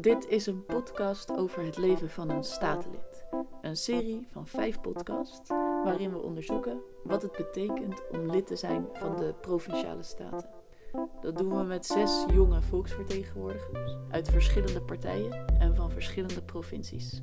Dit is een podcast over het leven van een statenlid. Een serie van 5 podcasts waarin we onderzoeken wat het betekent om lid te zijn van de Provinciale Staten. Dat doen we met 6 jonge volksvertegenwoordigers uit verschillende partijen en van verschillende provincies.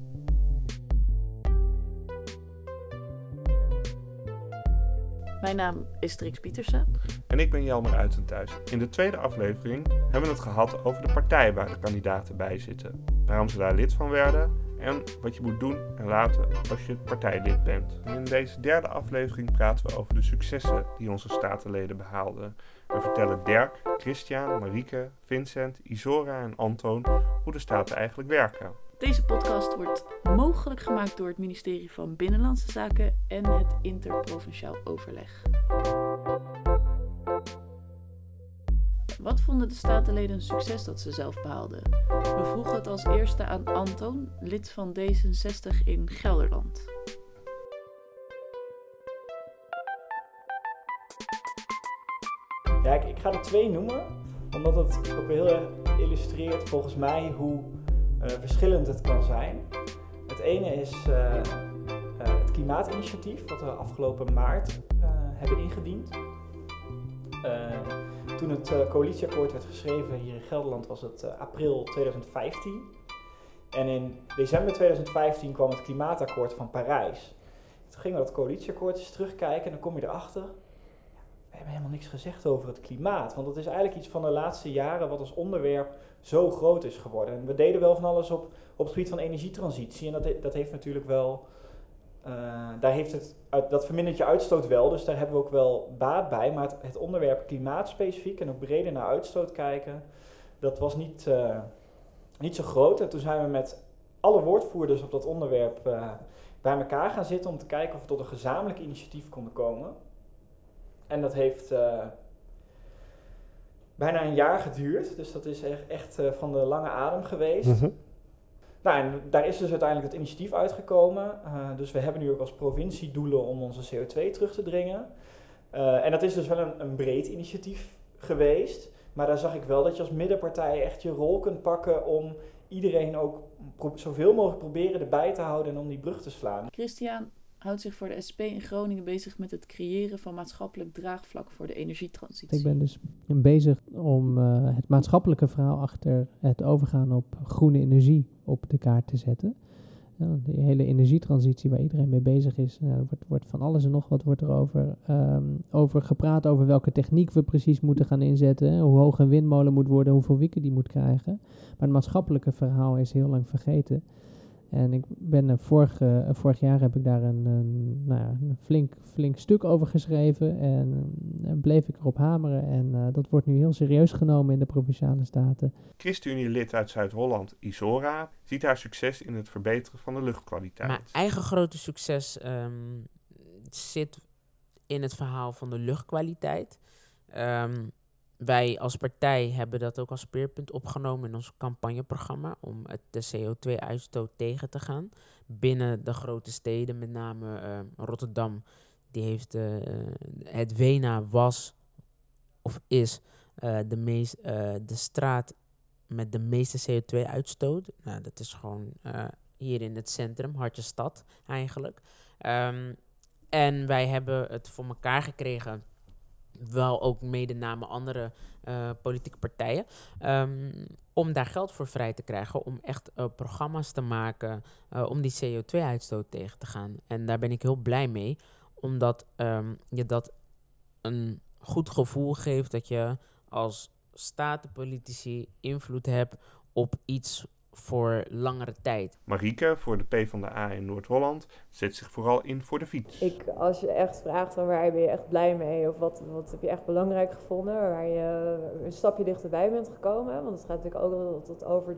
Mijn naam is Trix Pieterse. En ik ben Jelmer Uitentuis. In de tweede aflevering hebben we het gehad over de partijen waar de kandidaten bij zitten. Waarom ze daar lid van werden en wat je moet doen en laten als je partijlid bent. En in deze derde aflevering praten we over de successen die onze statenleden behaalden. We vertellen Derk, Christiaan, Marieke, Vincent, Ixora en Antoon hoe de staten eigenlijk werken. Deze podcast wordt mogelijk gemaakt door het Ministerie van Binnenlandse Zaken en het Interprovinciaal Overleg. Wat vonden de statenleden een succes dat ze zelf behaalden? We vroegen het als eerste aan Antoon, lid van D66 in Gelderland. Ja, ik ga er 2 noemen, omdat het ook heel erg illustreert volgens mij hoe verschillend het kan zijn. Het ene is het klimaatinitiatief, wat we afgelopen maart hebben ingediend. Toen het coalitieakkoord werd geschreven hier in Gelderland was het april 2015. En in december 2015 kwam het klimaatakkoord van Parijs. Toen gingen we dat coalitieakkoord eens terugkijken en dan kom je erachter. We hebben helemaal niks gezegd over het klimaat, want dat is eigenlijk iets van de laatste jaren wat als onderwerp zo groot is geworden. En we deden wel van alles op het gebied van energietransitie en dat heeft natuurlijk wel, dat vermindert je uitstoot wel, dus daar hebben we ook wel baat bij. Maar het onderwerp klimaatspecifiek en ook breder naar uitstoot kijken, dat was niet zo groot. En toen zijn we met alle woordvoerders op dat onderwerp bij elkaar gaan zitten om te kijken of we tot een gezamenlijk initiatief konden komen. En dat heeft bijna een jaar geduurd, dus dat is echt van de lange adem geweest. Mm-hmm. Nou, en daar is dus uiteindelijk het initiatief uitgekomen. Dus we hebben nu ook als provincie doelen om onze CO2 terug te dringen. En dat is dus wel een breed initiatief geweest. Maar daar zag ik wel dat je als middenpartij echt je rol kunt pakken om iedereen ook zoveel mogelijk proberen erbij te houden en om die brug te slaan. Christiaan houdt zich voor de SP in Groningen bezig met het creëren van maatschappelijk draagvlak voor de energietransitie. Ik ben dus bezig om het maatschappelijke verhaal achter het overgaan op groene energie op de kaart te zetten. Die hele energietransitie waar iedereen mee bezig is, wordt van alles en nog wat wordt er over gepraat, over welke techniek we precies moeten gaan inzetten, hoe hoog een windmolen moet worden, hoeveel wieken die moet krijgen. Maar het maatschappelijke verhaal is heel lang vergeten. En ik ben vorig jaar heb ik daar een flink stuk over geschreven en bleef ik erop hameren. En dat wordt nu heel serieus genomen in de Provinciale Staten. ChristenUnie-lid uit Zuid-Holland, Ixora, ziet haar succes in het verbeteren van de luchtkwaliteit. Mijn eigen grote succes zit in het verhaal van de luchtkwaliteit. Wij als partij hebben dat ook als speerpunt opgenomen in ons campagneprogramma om de CO2-uitstoot tegen te gaan. Binnen de grote steden, met name Rotterdam, die heeft het Wena is de straat met de meeste CO2-uitstoot. Nou, dat is gewoon hier in het centrum, Hartjestad eigenlijk. En wij hebben het voor elkaar gekregen. Wel ook mede namens andere politieke partijen, om daar geld voor vrij te krijgen, om echt programma's te maken om die CO2-uitstoot tegen te gaan. En daar ben ik heel blij mee, omdat je dat een goed gevoel geeft dat je als statenpolitici invloed hebt op iets voor langere tijd. Marieke, voor de PvdA in Noord-Holland, zet zich vooral in voor de fiets. Als je echt vraagt van waar ben je echt blij mee of wat heb je echt belangrijk gevonden, waar je een stapje dichterbij bent gekomen, want het gaat natuurlijk ook tot over,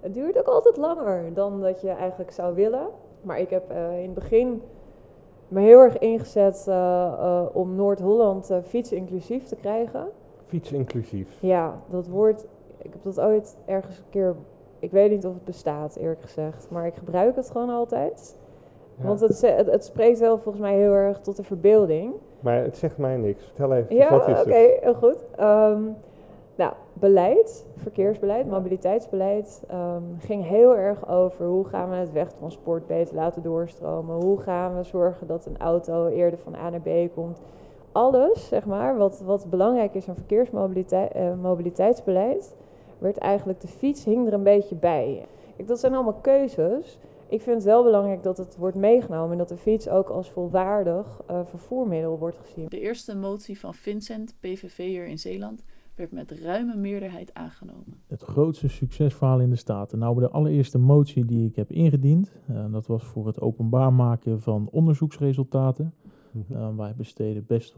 het duurt ook altijd langer dan dat je eigenlijk zou willen. Maar ik heb in het begin me heel erg ingezet om Noord-Holland fiets-inclusief te krijgen. Fiets-inclusief? Ja, dat woord. Ik heb dat ooit ergens een keer, ik weet niet of het bestaat eerlijk gezegd, maar ik gebruik het gewoon altijd. Ja. Want het spreekt wel volgens mij heel erg tot de verbeelding. Maar het zegt mij niks. Vertel even, wat is het? Ja, oké, heel goed. Nou, beleid, verkeersbeleid, mobiliteitsbeleid ging heel erg over hoe gaan we het wegtransport beter laten doorstromen. Hoe gaan we zorgen dat een auto eerder van A naar B komt. Alles, zeg maar, wat belangrijk is aan verkeersmobiliteitsbeleid, werd eigenlijk de fiets hing er een beetje bij. Kijk, dat zijn allemaal keuzes. Ik vind het wel belangrijk dat het wordt meegenomen en dat de fiets ook als volwaardig vervoermiddel wordt gezien. De eerste motie van Vincent, PVV'er in Zeeland, werd met ruime meerderheid aangenomen. Het grootste succesverhaal in de Staten. Nou, de allereerste motie die ik heb ingediend, dat was voor het openbaar maken van onderzoeksresultaten. Wij besteden best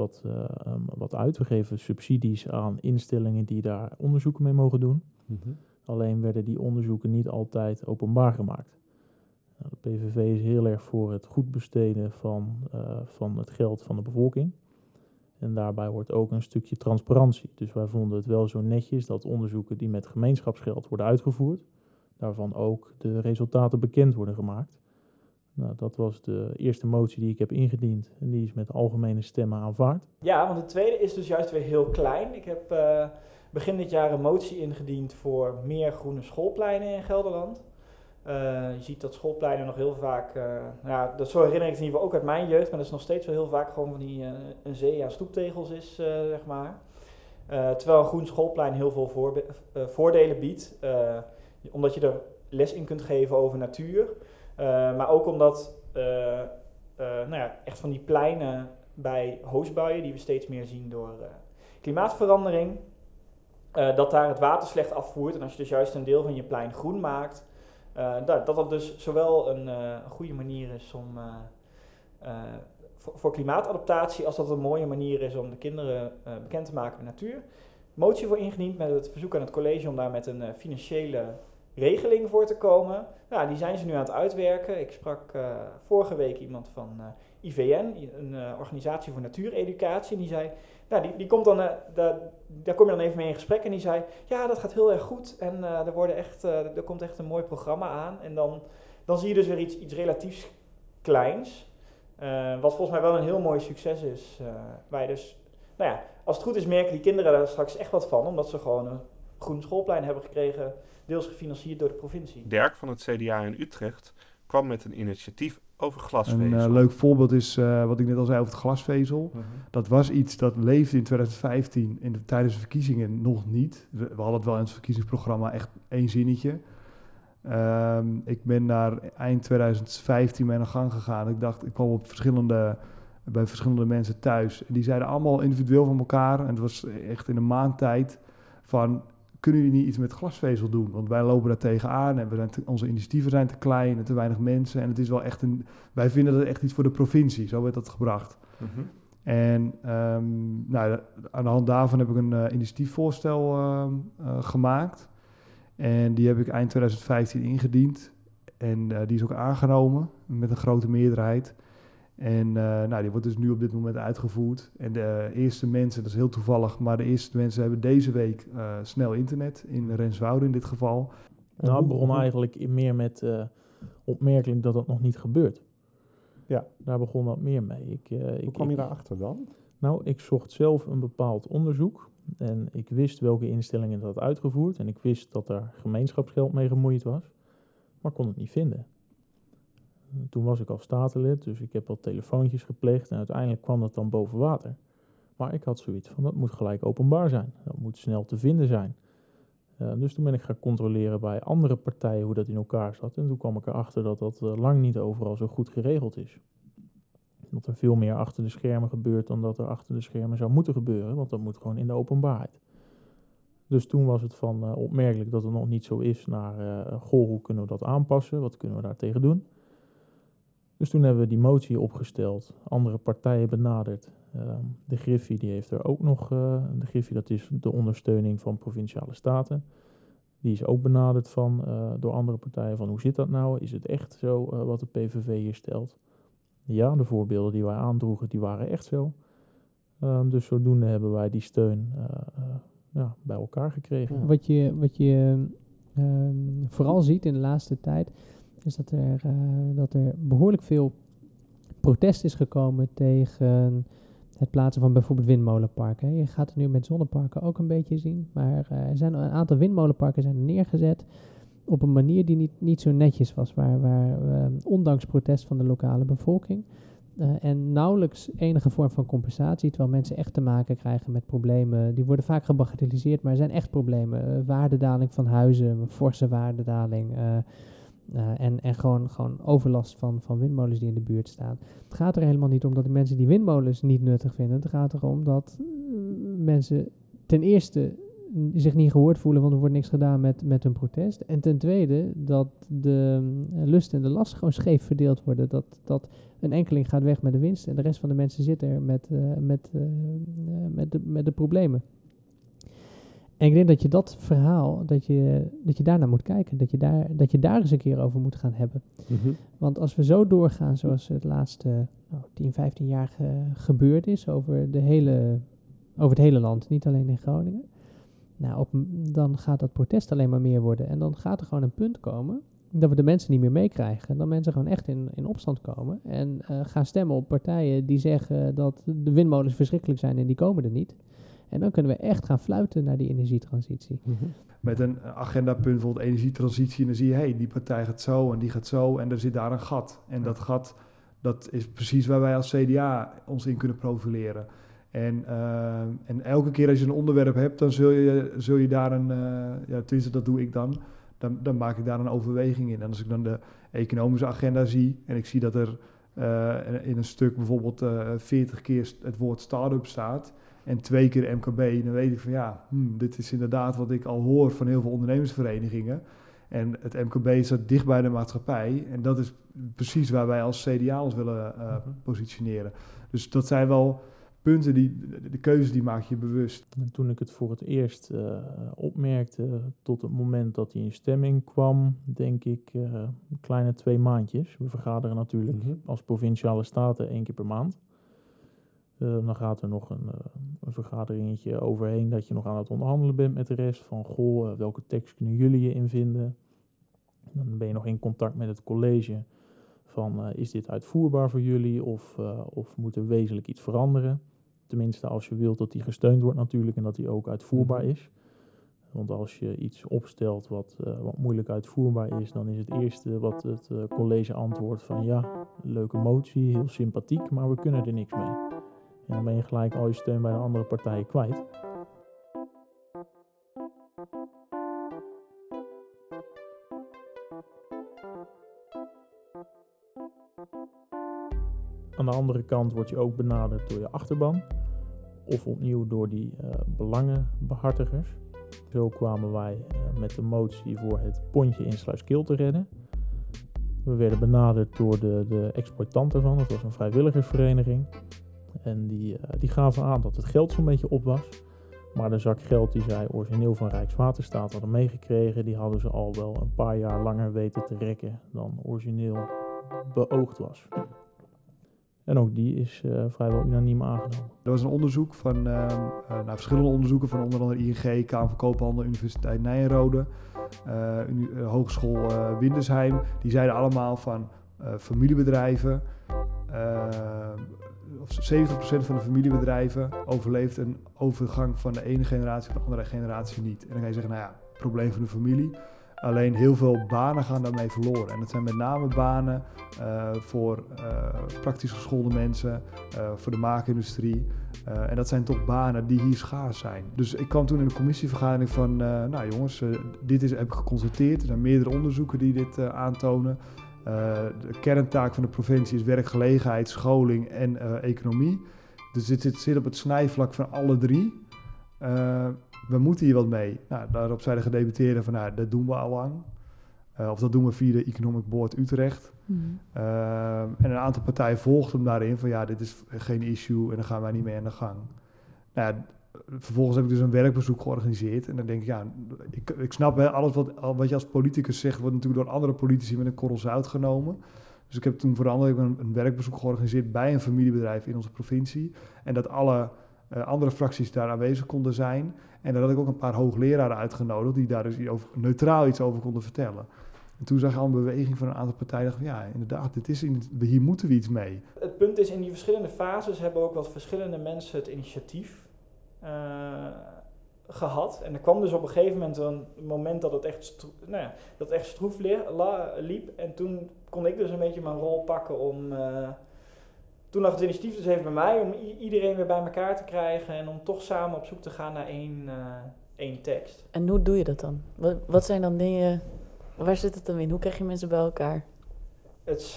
wat uit. We geven subsidies aan instellingen die daar onderzoeken mee mogen doen. Alleen werden die onderzoeken niet altijd openbaar gemaakt. Nou, de PVV is heel erg voor het goed besteden van het geld van de bevolking. En daarbij hoort ook een stukje transparantie. Dus wij vonden het wel zo netjes dat onderzoeken die met gemeenschapsgeld worden uitgevoerd, daarvan ook de resultaten bekend worden gemaakt. Nou, dat was de eerste motie die ik heb ingediend en die is met algemene stemmen aanvaard. Ja, want de tweede is dus juist weer heel klein. Ik heb begin dit jaar een motie ingediend voor meer groene schoolpleinen in Gelderland. Je ziet dat schoolpleinen nog heel vaak, dat zo herinner ik het in ieder geval ook uit mijn jeugd, maar dat is nog steeds wel heel vaak gewoon van die een zee aan stoeptegels is, zeg maar. Terwijl een groen schoolplein heel veel voordelen biedt, omdat je er les in kunt geven over natuur. Maar ook omdat echt van die pleinen bij hoosbuien, die we steeds meer zien door klimaatverandering, dat daar het water slecht afvoert. En als je dus juist een deel van je plein groen maakt, dat dus zowel een goede manier is om voor klimaatadaptatie, als dat een mooie manier is om de kinderen bekend te maken met natuur. Motie voor ingediend met het verzoek aan het college om daar met een financiële regeling voor te komen. Nou, die zijn ze nu aan het uitwerken. Ik sprak vorige week iemand van IVN, een organisatie voor natuureducatie. En die zei, nou, die komt dan, daar kom je dan even mee in gesprek. En die zei, ja, dat gaat heel erg goed. En er komt echt een mooi programma aan. En dan zie je dus weer iets relatiefs kleins. Wat volgens mij wel een heel mooi succes is. Waar je dus, nou ja, als het goed is merken die kinderen daar straks echt wat van. Omdat ze gewoon een groen schoolplein hebben gekregen, deels gefinancierd door de provincie. Derk van het CDA in Utrecht kwam met een initiatief over glasvezel. Een leuk voorbeeld is wat ik net al zei over het glasvezel. Uh-huh. Dat was iets dat leefde in 2015 tijdens de verkiezingen nog niet. We hadden het wel in het verkiezingsprogramma, echt één zinnetje. Ik ben daar eind 2015 mee aan de gang gegaan. Ik kwam bij verschillende mensen thuis. En die zeiden allemaal individueel van elkaar. En het was echt in een maand tijd van, kunnen jullie niet iets met glasvezel doen? Want wij lopen daar tegenaan en onze initiatieven zijn te klein en te weinig mensen. En het is wel echt wij vinden dat echt iets voor de provincie. Zo werd dat gebracht. Mm-hmm. En aan de hand daarvan heb ik een initiatiefvoorstel gemaakt. En die heb ik eind 2015 ingediend. En die is ook aangenomen met een grote meerderheid. En die wordt dus nu op dit moment uitgevoerd. En de eerste mensen, dat is heel toevallig, maar de eerste mensen hebben deze week snel internet. In Renswoude in dit geval. Nou, het begon eigenlijk meer met opmerkelijk dat nog niet gebeurt. Ja. Daar begon dat meer mee. Hoe kwam je daarachter dan? Nou, ik zocht zelf een bepaald onderzoek. En ik wist welke instellingen dat uitgevoerd. En ik wist dat er gemeenschapsgeld mee gemoeid was. Maar kon het niet vinden. Toen was ik al statenlid, dus ik heb al telefoontjes gepleegd en uiteindelijk kwam dat dan boven water. Maar ik had zoiets van, dat moet gelijk openbaar zijn. Dat moet snel te vinden zijn. Dus toen ben ik gaan controleren bij andere partijen hoe dat in elkaar zat. En toen kwam ik erachter dat dat lang niet overal zo goed geregeld is. Dat er veel meer achter de schermen gebeurt dan dat er achter de schermen zou moeten gebeuren. Want dat moet gewoon in de openbaarheid. Dus toen was het van opmerkelijk dat het nog niet zo is naar goh, hoe kunnen we dat aanpassen? Wat kunnen we daartegen doen? Dus toen hebben we die motie opgesteld, andere partijen benaderd. De Griffie die heeft er ook nog, de Griffie dat is de ondersteuning van Provinciale Staten. Die is ook benaderd door andere partijen van hoe zit dat nou? Is het echt zo wat de PVV hier stelt? Ja, de voorbeelden die wij aandroegen, die waren echt zo. Dus zodoende hebben wij die steun bij elkaar gekregen. Wat je vooral ziet in de laatste tijd is dat er behoorlijk veel protest is gekomen tegen het plaatsen van bijvoorbeeld windmolenparken. Je gaat het nu met zonneparken ook een beetje zien. Maar er zijn een aantal windmolenparken zijn neergezet op een manier die niet zo netjes was. Waar ondanks protest van de lokale bevolking en nauwelijks enige vorm van compensatie, terwijl mensen echt te maken krijgen met problemen. Die worden vaak gebagatelliseerd, maar er zijn echt problemen. Waardedaling van huizen, forse waardedaling. En gewoon overlast van windmolens die in de buurt staan. Het gaat er helemaal niet om dat de mensen die windmolens niet nuttig vinden. Het gaat erom dat mensen ten eerste zich niet gehoord voelen, want er wordt niks gedaan met hun protest. En ten tweede dat de lust en de last gewoon scheef verdeeld worden. Dat een enkeling gaat weg met de winst en de rest van de mensen zit er met de problemen. En ik denk dat je dat verhaal, dat je daarnaar moet kijken. Dat je daar eens een keer over moet gaan hebben. Mm-hmm. Want als we zo doorgaan zoals het laatste 10, 15 jaar gebeurd is over het hele land, niet alleen in Groningen. Dan gaat dat protest alleen maar meer worden. En dan gaat er gewoon een punt komen dat we de mensen niet meer meekrijgen. Dat mensen gewoon echt in opstand komen en gaan stemmen op partijen die zeggen dat de windmolens verschrikkelijk zijn en die komen er niet. En dan kunnen we echt gaan fluiten naar die energietransitie. Mm-hmm. Met een agendapunt, bijvoorbeeld energietransitie. En dan zie je, die partij gaat zo en die gaat zo. En er zit daar een gat. En dat gat, dat is precies waar wij als CDA ons in kunnen profileren. En elke keer als je een onderwerp hebt, dan zul je daar een... tenminste, dat doe ik dan. Dan maak ik daar een overweging in. En als ik dan de economische agenda zie en ik zie dat er in een stuk bijvoorbeeld 40 keer het woord start-up staat en 2 keer MKB, dan weet ik van dit is inderdaad wat ik al hoor van heel veel ondernemersverenigingen. En het MKB staat dicht bij de maatschappij. En dat is precies waar wij als CDA ons willen positioneren. Dus dat zijn wel punten, de keuzes die maak je bewust. En toen ik het voor het eerst opmerkte, tot het moment dat hij in stemming kwam, denk ik een kleine 2 maandjes. We vergaderen natuurlijk als Provinciale Staten 1 keer per maand. Dan gaat er nog een vergaderingetje overheen dat je nog aan het onderhandelen bent met de rest. Van, welke tekst kunnen jullie je in vinden? Dan ben je nog in contact met het college. Van, is dit uitvoerbaar voor jullie of moet er wezenlijk iets veranderen? Tenminste, als je wilt dat die gesteund wordt natuurlijk en dat die ook uitvoerbaar is. Want als je iets opstelt wat moeilijk uitvoerbaar is, dan is het eerste wat het college antwoordt van leuke motie, heel sympathiek, maar we kunnen er niks mee. En dan ben je gelijk al je steun bij de andere partijen kwijt. Aan de andere kant word je ook benaderd door je achterban. Of opnieuw door die belangenbehartigers. Zo kwamen wij met de motie voor het pontje in Sluiskil te redden. We werden benaderd door de exploitant ervan. Dat was een vrijwilligersvereniging. En die gaven aan dat het geld zo'n beetje op was. Maar de zak geld die zij origineel van Rijkswaterstaat hadden meegekregen, die hadden ze al wel een paar jaar langer weten te rekken dan origineel beoogd was. En ook die is vrijwel unaniem aangenomen. Er was een onderzoek van verschillende onderzoeken van onder andere ING, Kamer van Koophandel, Universiteit Nijenrode, Hogeschool Windesheim. Die zeiden allemaal van familiebedrijven. 70% van de familiebedrijven overleeft een overgang van de ene generatie op de andere generatie niet. En dan ga je zeggen, probleem van de familie. Alleen heel veel banen gaan daarmee verloren. En dat zijn met name banen voor praktisch geschoolde mensen, voor de maakindustrie. En dat zijn toch banen die hier schaars zijn. Dus ik kwam toen in de commissievergadering van, heb ik geconstateerd. Er zijn meerdere onderzoeken die dit aantonen. De kerntaak van de provincie is werkgelegenheid, scholing en economie. Dus dit zit op het snijvlak van alle 3. We moeten hier wat mee. Daarop zeiden de gedeputeerden van, dat doen we al lang. Of dat doen we via de Economic Board Utrecht. Mm-hmm. En een aantal partijen volgden hem daarin van, dit is geen issue en dan gaan wij niet mee aan de gang. Vervolgens heb ik dus een werkbezoek georganiseerd. En dan denk ik, ik snap alles wat je als politicus zegt, wordt natuurlijk door andere politici met een korrel zout genomen. Dus ik heb toen vooral een werkbezoek georganiseerd bij een familiebedrijf in onze provincie. En dat alle andere fracties daar aanwezig konden zijn. En daar had ik ook een paar hoogleraren uitgenodigd die daar dus neutraal iets over konden vertellen. En toen zag je al een beweging van een aantal partijen. Van, ja, inderdaad, hier moeten we iets mee. Het punt is, in die verschillende fases hebben ook wat verschillende mensen het initiatief gehad. En er kwam dus op een gegeven moment een moment dat het echt, stroef liep. En toen kon ik dus een beetje mijn rol pakken om... Toen lag het initiatief dus even bij mij om iedereen weer bij elkaar te krijgen en om toch samen op zoek te gaan naar één tekst. En hoe doe je dat dan? Wat zijn dan dingen, waar zit het dan in? Hoe krijg je mensen bij elkaar? Het is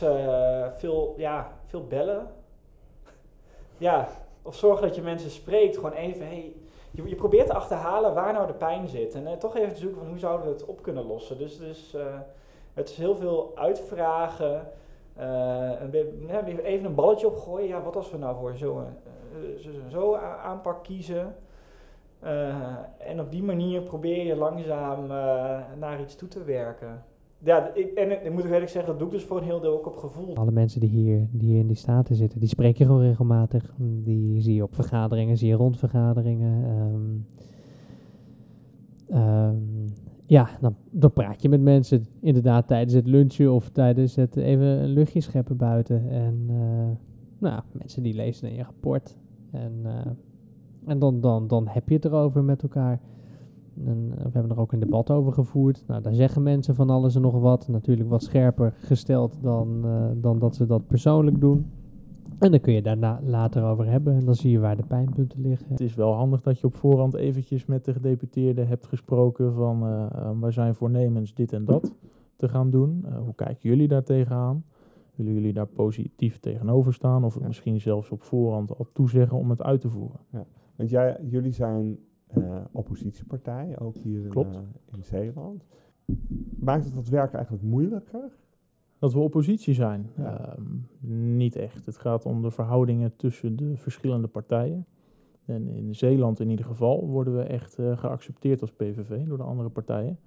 veel bellen. Ja, of zorgen dat je mensen spreekt. Gewoon even, je probeert te achterhalen waar nou de pijn zit. En toch even te zoeken van hoe zouden we het op kunnen lossen. Dus het is heel veel uitvragen. Even een balletje opgooien. Ja, wat als we nou voor zo'n aanpak kiezen? En op die manier probeer je langzaam naar iets toe te werken. Ja, ik moet ik eerlijk zeggen, dat doe ik dus voor een heel deel ook op gevoel. Alle mensen die hier in die staten zitten, die spreek je gewoon regelmatig. Die zie je op vergaderingen, zie je rond vergaderingen. Ja, dan praat je met mensen inderdaad tijdens het lunchen of tijdens het even een luchtje scheppen buiten. En mensen die lezen in je rapport. En dan heb je het erover met elkaar. En we hebben er ook een debat over gevoerd. Nou, daar zeggen mensen van alles en nog wat. Natuurlijk wat scherper gesteld dan dat ze dat persoonlijk doen. En dan kun je daarna later over hebben en dan zie je waar de pijnpunten liggen. Het is wel handig dat je op voorhand eventjes met de gedeputeerden hebt gesproken van... Waar zijn voornemens dit en dat te gaan doen? Hoe kijken jullie daar tegenaan? Willen jullie daar positief tegenover staan? Of misschien zelfs op voorhand al toezeggen om het uit te voeren? Ja. Want jullie zijn oppositiepartij, ook hier in Zeeland. Maakt het dat werk eigenlijk moeilijker? Dat we oppositie zijn? Ja. Niet echt. Het gaat om de verhoudingen tussen de verschillende partijen. En in Zeeland in ieder geval worden we echt geaccepteerd als PVV door de andere partijen.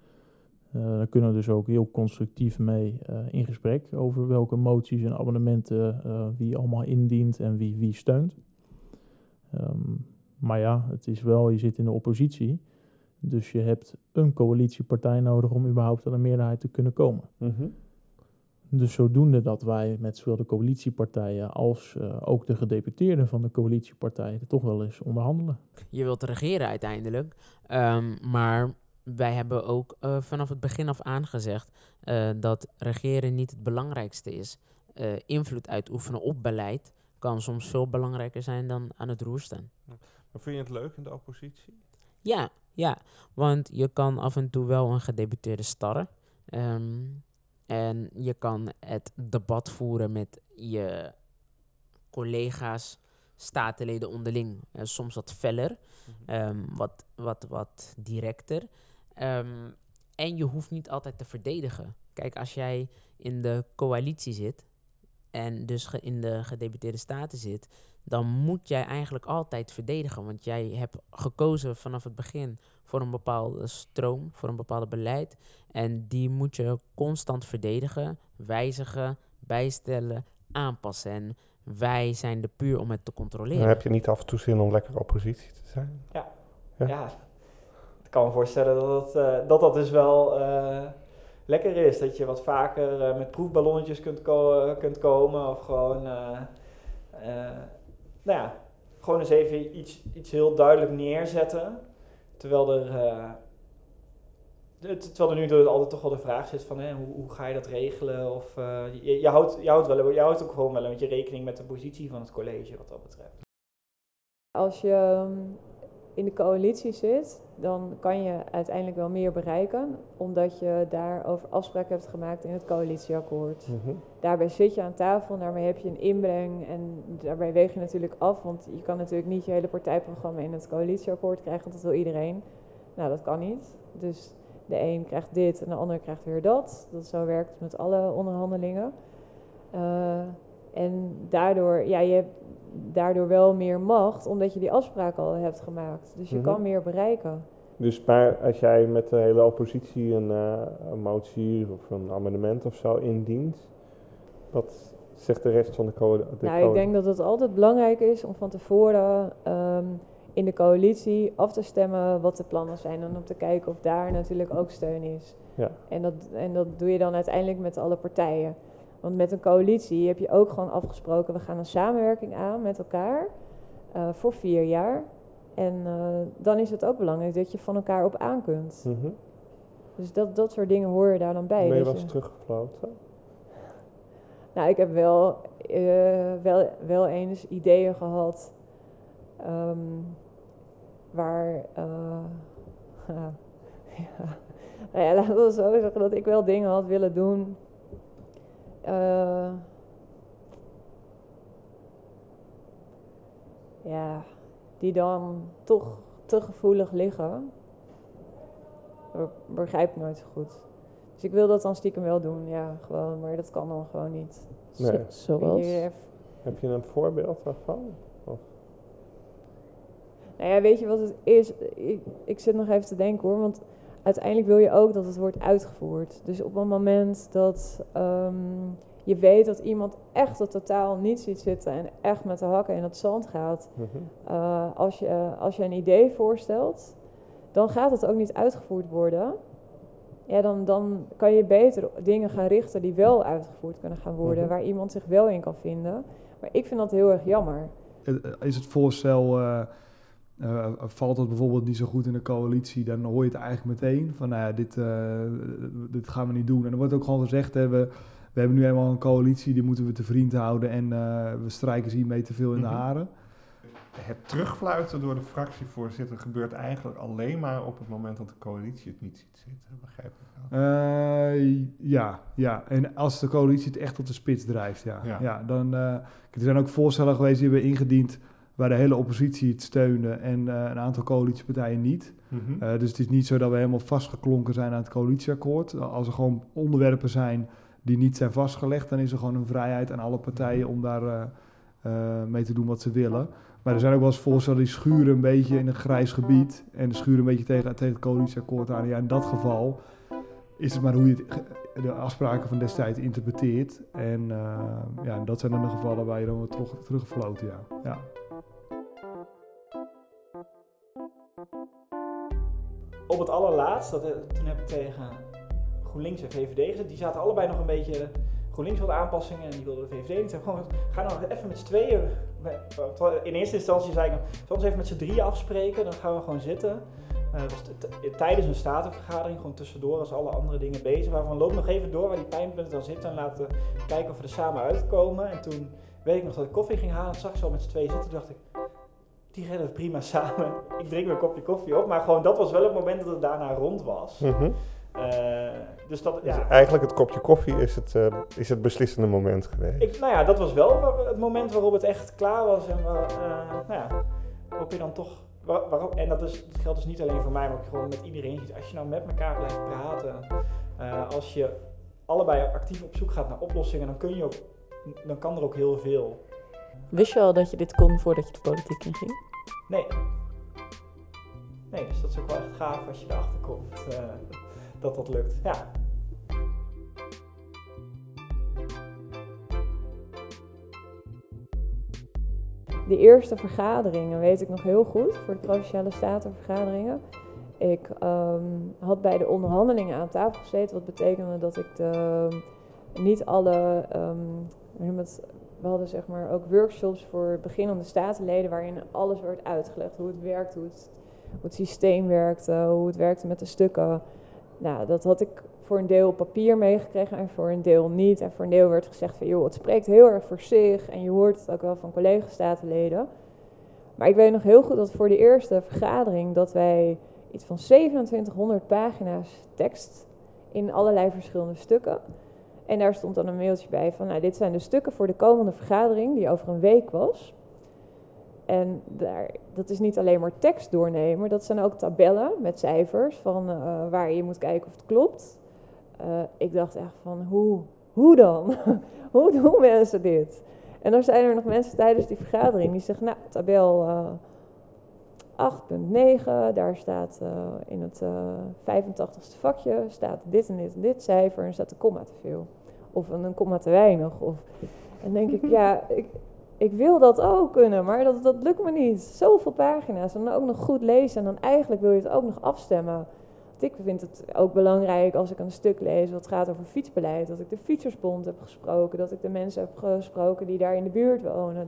Daar kunnen we dus ook heel constructief mee in gesprek over welke moties en amendementen wie allemaal indient en wie steunt. Maar ja, het is wel, je zit in de oppositie. Dus je hebt een coalitiepartij nodig om überhaupt aan een meerderheid te kunnen komen. Mm-hmm. Dus zodoende dat wij met zowel de coalitiepartijen als ook de gedeputeerden van de coalitiepartijen er toch wel eens onderhandelen. Je wilt regeren uiteindelijk, maar wij hebben ook vanaf het begin af aan gezegd dat regeren niet het belangrijkste is. Invloed uitoefenen op beleid kan soms veel belangrijker zijn dan aan het roer staan. Maar vind je het leuk in de oppositie? Ja, want je kan af en toe wel een gedeputeerde starren. En je kan het debat voeren met je collega's, statenleden onderling. Soms wat feller, wat directer. En je hoeft niet altijd te verdedigen. Kijk, als jij in de coalitie zit en dus in de gedeputeerde staten zit... dan moet jij eigenlijk altijd verdedigen. Want jij hebt gekozen vanaf het begin voor een bepaalde stroom, voor een bepaald beleid. En die moet je constant verdedigen, wijzigen, bijstellen, aanpassen. En wij zijn er puur om het te controleren. Maar heb je niet af en toe zin om lekker oppositie te zijn? Ja. Ik kan me voorstellen dat dus wel... Lekker is, dat je wat vaker met proefballonnetjes kunt komen of gewoon, gewoon eens even iets heel duidelijk neerzetten. Terwijl er nu altijd toch wel de vraag zit van hoe ga je dat regelen? Of, je houdt ook gewoon wel een beetje rekening met de positie van het college wat dat betreft. Als je in de coalitie zit, dan kan je uiteindelijk wel meer bereiken, omdat je daarover afspraken hebt gemaakt in het coalitieakkoord. Mm-hmm. Daarbij zit je aan tafel, daarmee heb je een inbreng en daarbij weeg je natuurlijk af, want je kan natuurlijk niet je hele partijprogramma in het coalitieakkoord krijgen, want dat wil iedereen. Nou, dat kan niet. Dus de een krijgt dit en de ander krijgt weer dat. Zo werkt het met alle onderhandelingen. En daardoor, je hebt daardoor wel meer macht, omdat je die afspraken al hebt gemaakt. Dus je kan meer bereiken. Dus maar als jij met de hele oppositie een motie of een amendement of zo indient, wat zegt de rest van de code? Ik denk dat het altijd belangrijk is om van tevoren in de coalitie af te stemmen wat de plannen zijn en om te kijken of daar natuurlijk ook steun is. Ja. En dat doe je dan uiteindelijk met alle partijen. Want met een coalitie heb je ook gewoon afgesproken, we gaan een samenwerking aan met elkaar voor 4 jaar. En dan is het ook belangrijk dat je van elkaar op aan kunt. Mm-hmm. Dus dat soort dingen hoor je daar dan bij. Ben je wel eens teruggefloten? Nou, ik heb wel eens ideeën gehad waar... Nou ja, laten we zo zeggen dat ik wel dingen had willen doen... die dan toch te gevoelig liggen. Dat begrijp ik nooit zo goed. Dus ik wil dat dan stiekem wel doen, ja, gewoon. Maar dat kan dan gewoon niet. Nee. Zoals? Heb je een voorbeeld daarvan? Of? Nou ja, weet je wat het is? Ik zit nog even te denken hoor, want... Uiteindelijk wil je ook dat het wordt uitgevoerd. Dus op het moment dat je weet dat iemand echt het totaal niet ziet zitten... en echt met de hakken in het zand gaat... Mm-hmm. Als je een idee voorstelt, dan gaat het ook niet uitgevoerd worden. Ja, dan kan je beter dingen gaan richten die wel uitgevoerd kunnen gaan worden... Mm-hmm. Waar iemand zich wel in kan vinden. Maar ik vind dat heel erg jammer. Is het voorstel... valt dat bijvoorbeeld niet zo goed in de coalitie, dan hoor je het eigenlijk meteen van nou ja, dit gaan we niet doen. En er wordt ook gewoon gezegd, hè, we hebben nu helemaal een coalitie, die moeten we te vriend houden en we strijken ze hiermee te veel in de haren. Het terugfluiten door de fractievoorzitter gebeurt eigenlijk alleen maar op het moment dat de coalitie het niet ziet zitten, begrijp ik wel? Ja, en als de coalitie het echt tot de spits drijft, ja dan... er zijn ook voorstellen geweest die hebben ingediend... waar de hele oppositie het steunde en een aantal coalitiepartijen niet. Mm-hmm. Dus het is niet zo dat we helemaal vastgeklonken zijn aan het coalitieakkoord. Als er gewoon onderwerpen zijn die niet zijn vastgelegd... dan is er gewoon een vrijheid aan alle partijen om daar mee te doen wat ze willen. Maar er zijn ook wel eens voorstellen die schuren een beetje in een grijs gebied... en schuren een beetje tegen het coalitieakkoord aan. Ja, in dat geval is het maar hoe je de afspraken van destijds interpreteert. En dat zijn dan de gevallen waar je dan wordt teruggefloot, ja. Op het allerlaatst, toen heb ik tegen GroenLinks en VVD gezet. Die zaten allebei nog een beetje... GroenLinks wilde aanpassingen en die wilde de VVD niet. Ga nou even met z'n tweeën... In eerste instantie zei ik nog... Soms even met z'n drieën afspreken, dan gaan we gewoon zitten. Tijdens een statenvergadering, gewoon tussendoor als alle andere dingen bezig waren. Van loop nog even door waar die pijnpunten dan zitten... en laten kijken of we er samen uitkomen. En toen weet ik nog dat ik koffie ging halen. Dat zag ik zo met z'n tweeën zitten, dacht ik... Die redden het prima samen. Ik drink mijn kopje koffie op, maar gewoon dat was wel het moment dat het daarna rond was. Mm-hmm. Dus dat, ja. Dus eigenlijk het kopje koffie is het beslissende moment geweest. Dat was wel het moment waarop het echt klaar was en waarop je dan toch... En dat geldt dus niet alleen voor mij, maar ook gewoon met iedereen ziet. Als je nou met elkaar blijft praten, als je allebei actief op zoek gaat naar oplossingen, dan kan er ook heel veel. Wist je al dat je dit kon voordat je de politiek in ging? Nee, dus dat is ook wel echt gaaf als je erachter komt dat lukt. Ja. De eerste vergaderingen weet ik nog heel goed, voor de Provinciale Statenvergaderingen. Ik had bij de onderhandelingen aan tafel gezeten, wat betekende dat ik niet alle... We hadden zeg maar ook workshops voor beginnende statenleden waarin alles werd uitgelegd. Hoe het werkt, hoe het systeem werkte, hoe het werkte met de stukken. Nou, dat had ik voor een deel op papier meegekregen en voor een deel niet. En voor een deel werd gezegd van joh, het spreekt heel erg voor zich. En je hoort het ook wel van collega-statenleden. Maar ik weet nog heel goed dat voor de eerste vergadering dat wij iets van 2700 pagina's tekst in allerlei verschillende stukken... En daar stond dan een mailtje bij van, nou, dit zijn de stukken voor de komende vergadering, die over een week was. En dat is niet alleen maar tekst doornemen, dat zijn ook tabellen met cijfers van waar je moet kijken of het klopt. Ik dacht echt van, hoe dan? Hoe doen mensen dit? En dan zijn er nog mensen tijdens die vergadering die zeggen, nou, tabel 8.9, daar staat in het 85ste vakje, staat dit en dit en dit cijfer en staat een komma te veel. Of een komma te weinig. En dan denk ik, ja, ik, ik wil dat ook kunnen, maar dat lukt me niet. Zoveel pagina's en dan ook nog goed lezen en dan eigenlijk wil je het ook nog afstemmen. Want ik vind het ook belangrijk als ik een stuk lees wat gaat over fietsbeleid, dat ik de Fietsersbond heb gesproken, dat ik de mensen heb gesproken die daar in de buurt wonen.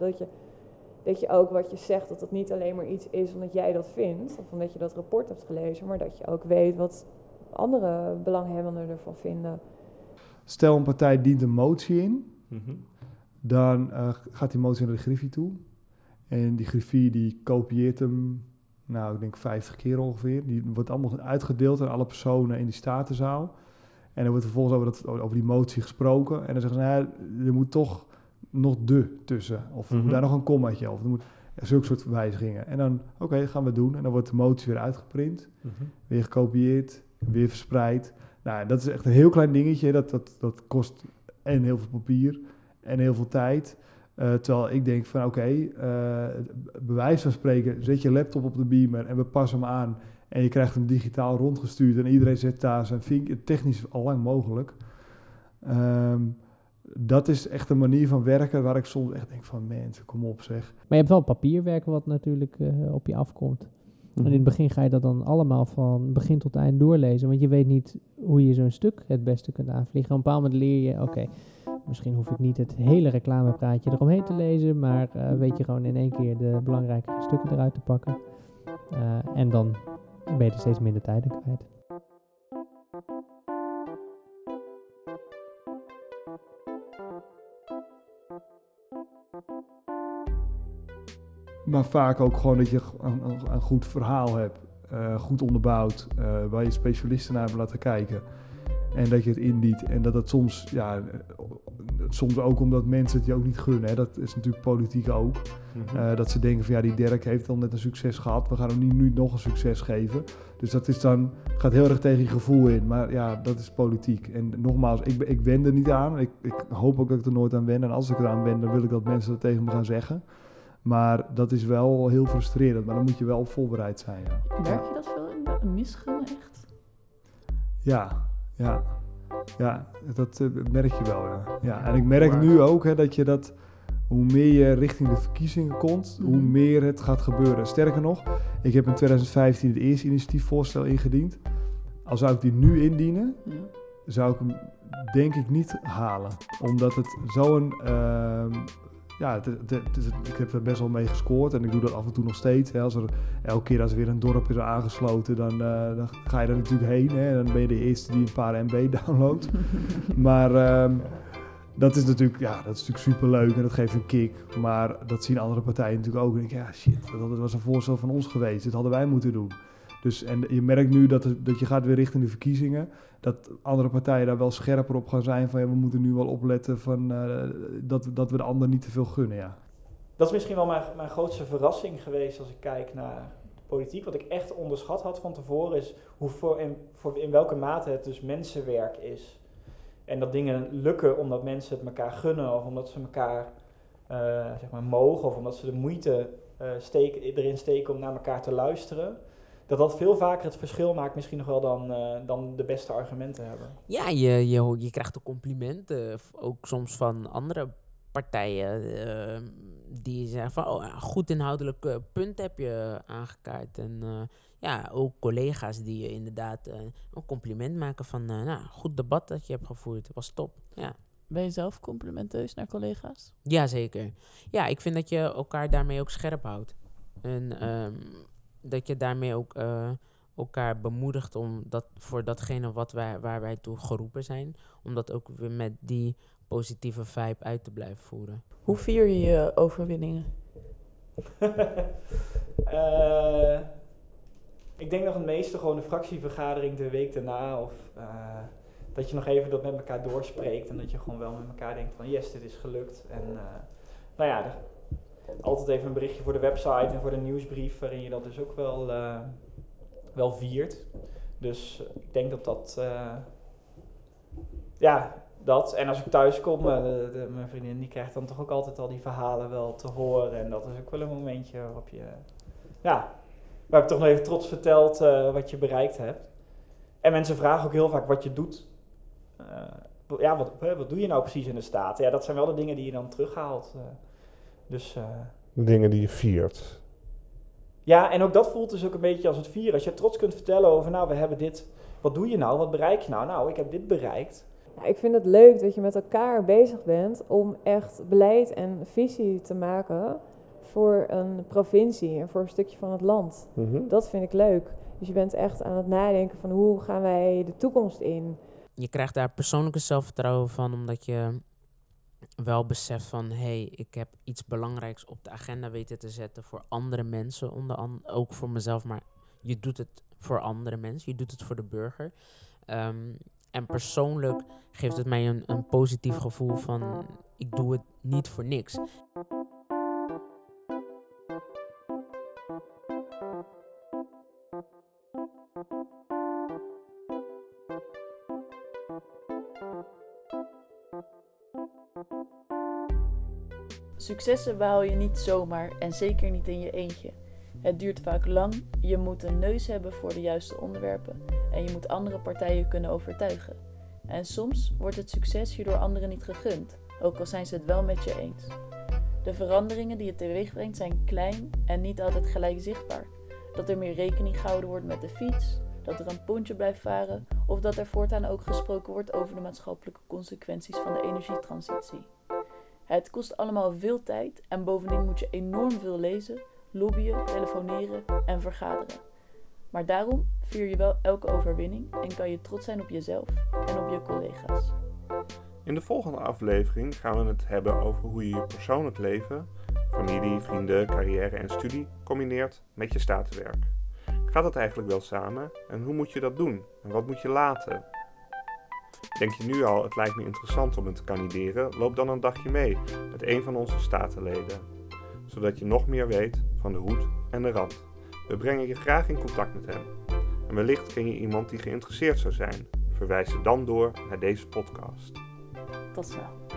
Dat je ook wat je zegt, dat het niet alleen maar iets is omdat jij dat vindt, of omdat je dat rapport hebt gelezen, maar dat je ook weet wat andere belanghebbenden ervan vinden. Stel een partij dient een motie in, dan gaat die motie naar de griffie toe. En die griffie die kopieert hem, nou ik denk 50 keer ongeveer. Die wordt allemaal uitgedeeld aan alle personen in die statenzaal. En dan wordt vervolgens over die motie gesproken. En dan zeggen ze, nou, er moet toch nog de tussen. Of er moet daar nog een kommaatje. Of er moet zulke soort wijzigingen. En dan, oké, gaan we doen. En dan wordt de motie weer uitgeprint. Weer gekopieerd. Weer verspreid. Nou, dat is echt een heel klein dingetje. Dat kost en heel veel papier en heel veel tijd. Terwijl ik denk van bij wijze van spreken, zet je laptop op de beamer en we passen hem aan. En je krijgt hem digitaal rondgestuurd en iedereen zet daar zijn vinkje, technisch al lang mogelijk. Dat is echt een manier van werken waar ik soms echt denk van mensen, kom op zeg. Maar je hebt wel papierwerk wat natuurlijk op je afkomt. En in het begin ga je dat dan allemaal van begin tot eind doorlezen. Want je weet niet hoe je zo'n stuk het beste kunt aanvliegen. Op een bepaald moment leer je, oké, misschien hoef ik niet het hele reclamepraatje eromheen te lezen. Maar weet je gewoon in één keer de belangrijkere stukken eruit te pakken. En dan ben je er steeds minder tijd aan kwijt. Maar vaak ook gewoon dat je een goed verhaal hebt, goed onderbouwd, waar je specialisten naar hebt laten kijken. En dat je het indient. En dat dat soms, soms ook omdat mensen het je ook niet gunnen. Hè. Dat is natuurlijk politiek ook. Dat ze denken van die Derk heeft al net een succes gehad. We gaan hem nu nog een succes geven. Dus dat is dan, gaat heel erg tegen je gevoel in. Maar ja, dat is politiek. En nogmaals, ik wen er niet aan. Ik hoop ook dat ik er nooit aan wen. En als ik eraan wen, dan wil ik dat mensen dat tegen me gaan zeggen. Maar dat is wel heel frustrerend. Maar dan moet je wel voorbereid zijn. Ja. Merk je dat veel in misgunnen echt? Ja, dat merk je wel. Ja. En ik merk nu ook dat je dat, hoe meer je richting de verkiezingen komt, hoe meer het gaat gebeuren. Sterker nog, ik heb in 2015 het eerste initiatiefvoorstel ingediend. Al zou ik die nu indienen, zou ik hem denk ik niet halen. Omdat het zo'n... ik heb er best wel mee gescoord en ik doe dat af en toe nog steeds. Hè. Elke keer als er weer een dorp is aangesloten, dan ga je er natuurlijk heen. Hè. En dan ben je de eerste die een paar MB downloadt. Maar dat is natuurlijk superleuk en dat geeft een kick. Maar dat zien andere partijen natuurlijk ook. En ik denk, dat was een voorstel van ons geweest. Dit hadden wij moeten doen. Dus, en je merkt nu dat je gaat weer richting de verkiezingen. Dat andere partijen daar wel scherper op gaan zijn. Van we moeten nu wel opletten van, dat we de ander niet te veel gunnen. Ja. Dat is misschien wel mijn grootste verrassing geweest als ik kijk naar de politiek. Wat ik echt onderschat had van tevoren is in welke mate het dus mensenwerk is. En dat dingen lukken omdat mensen het elkaar gunnen. Of omdat ze elkaar mogen. Of omdat ze de moeite erin steken om naar elkaar te luisteren. Dat veel vaker het verschil maakt misschien nog wel dan de beste argumenten hebben. Ja, je krijgt de complimenten, ook soms van andere partijen. Die zeggen van, goed inhoudelijk punt heb je aangekaart. En ook collega's die je inderdaad een compliment maken van, goed debat dat je hebt gevoerd, dat was top, ja. Ben je zelf complimenteus naar collega's? Ja, zeker. Ja, ik vind dat je elkaar daarmee ook scherp houdt. En... dat je daarmee ook elkaar bemoedigt om voor datgene waar wij toe geroepen zijn, om dat ook weer met die positieve vibe uit te blijven voeren. Hoe vier je je overwinningen? Ik denk nog het meeste gewoon de fractievergadering de week daarna. Of dat je nog even dat met elkaar doorspreekt en dat je gewoon wel met elkaar denkt van yes, dit is gelukt. En altijd even een berichtje voor de website en voor de nieuwsbrief, waarin je dat dus ook wel viert. Dus ik denk dat. En als ik thuis kom, mijn vriendin die krijgt dan toch ook altijd al die verhalen wel te horen. En dat is ook wel een momentje waarop je, waar je toch nog even trots vertelt wat je bereikt hebt. En mensen vragen ook heel vaak wat je doet. Wat doe je nou precies in de Staten? Ja, dat zijn wel de dingen die je dan terughaalt. Dus, de dingen die je viert. Ja, en ook dat voelt dus ook een beetje als het vieren. Als je trots kunt vertellen over, nou, we hebben dit. Wat doe je nou? Wat bereik je nou? Nou, ik heb dit bereikt. Ja, ik vind het leuk dat je met elkaar bezig bent om echt beleid en visie te maken voor een provincie en voor een stukje van het land. Mm-hmm. Dat vind ik leuk. Dus je bent echt aan het nadenken van hoe gaan wij de toekomst in. Je krijgt daar persoonlijke zelfvertrouwen van, omdat je wel beseft van, hey, ik heb iets belangrijks op de agenda weten te zetten voor andere mensen, onder andere ook voor mezelf, maar je doet het voor andere mensen, je doet het voor de burger. En persoonlijk geeft het mij een positief gevoel van, ik doe het niet voor niks. Successen behaal je niet zomaar en zeker niet in je eentje. Het duurt vaak lang, je moet een neus hebben voor de juiste onderwerpen en je moet andere partijen kunnen overtuigen. En soms wordt het succes hierdoor anderen niet gegund, ook al zijn ze het wel met je eens. De veranderingen die het teweeg brengt zijn klein en niet altijd gelijk zichtbaar. Dat er meer rekening gehouden wordt met de fiets, dat er een pontje blijft varen of dat er voortaan ook gesproken wordt over de maatschappelijke consequenties van de energietransitie. Het kost allemaal veel tijd en bovendien moet je enorm veel lezen, lobbyen, telefoneren en vergaderen. Maar daarom vier je wel elke overwinning en kan je trots zijn op jezelf en op je collega's. In de volgende aflevering gaan we het hebben over hoe je je persoonlijk leven, familie, vrienden, carrière en studie combineert met je statenwerk. Gaat dat eigenlijk wel samen en hoe moet je dat doen en wat moet je laten? Denk je nu al, het lijkt me interessant om te kandideren? Loop dan een dagje mee met een van onze statenleden, zodat je nog meer weet van de hoed en de rand. We brengen je graag in contact met hem. En wellicht ken je iemand die geïnteresseerd zou zijn. Verwijs ze dan door naar deze podcast. Tot snel.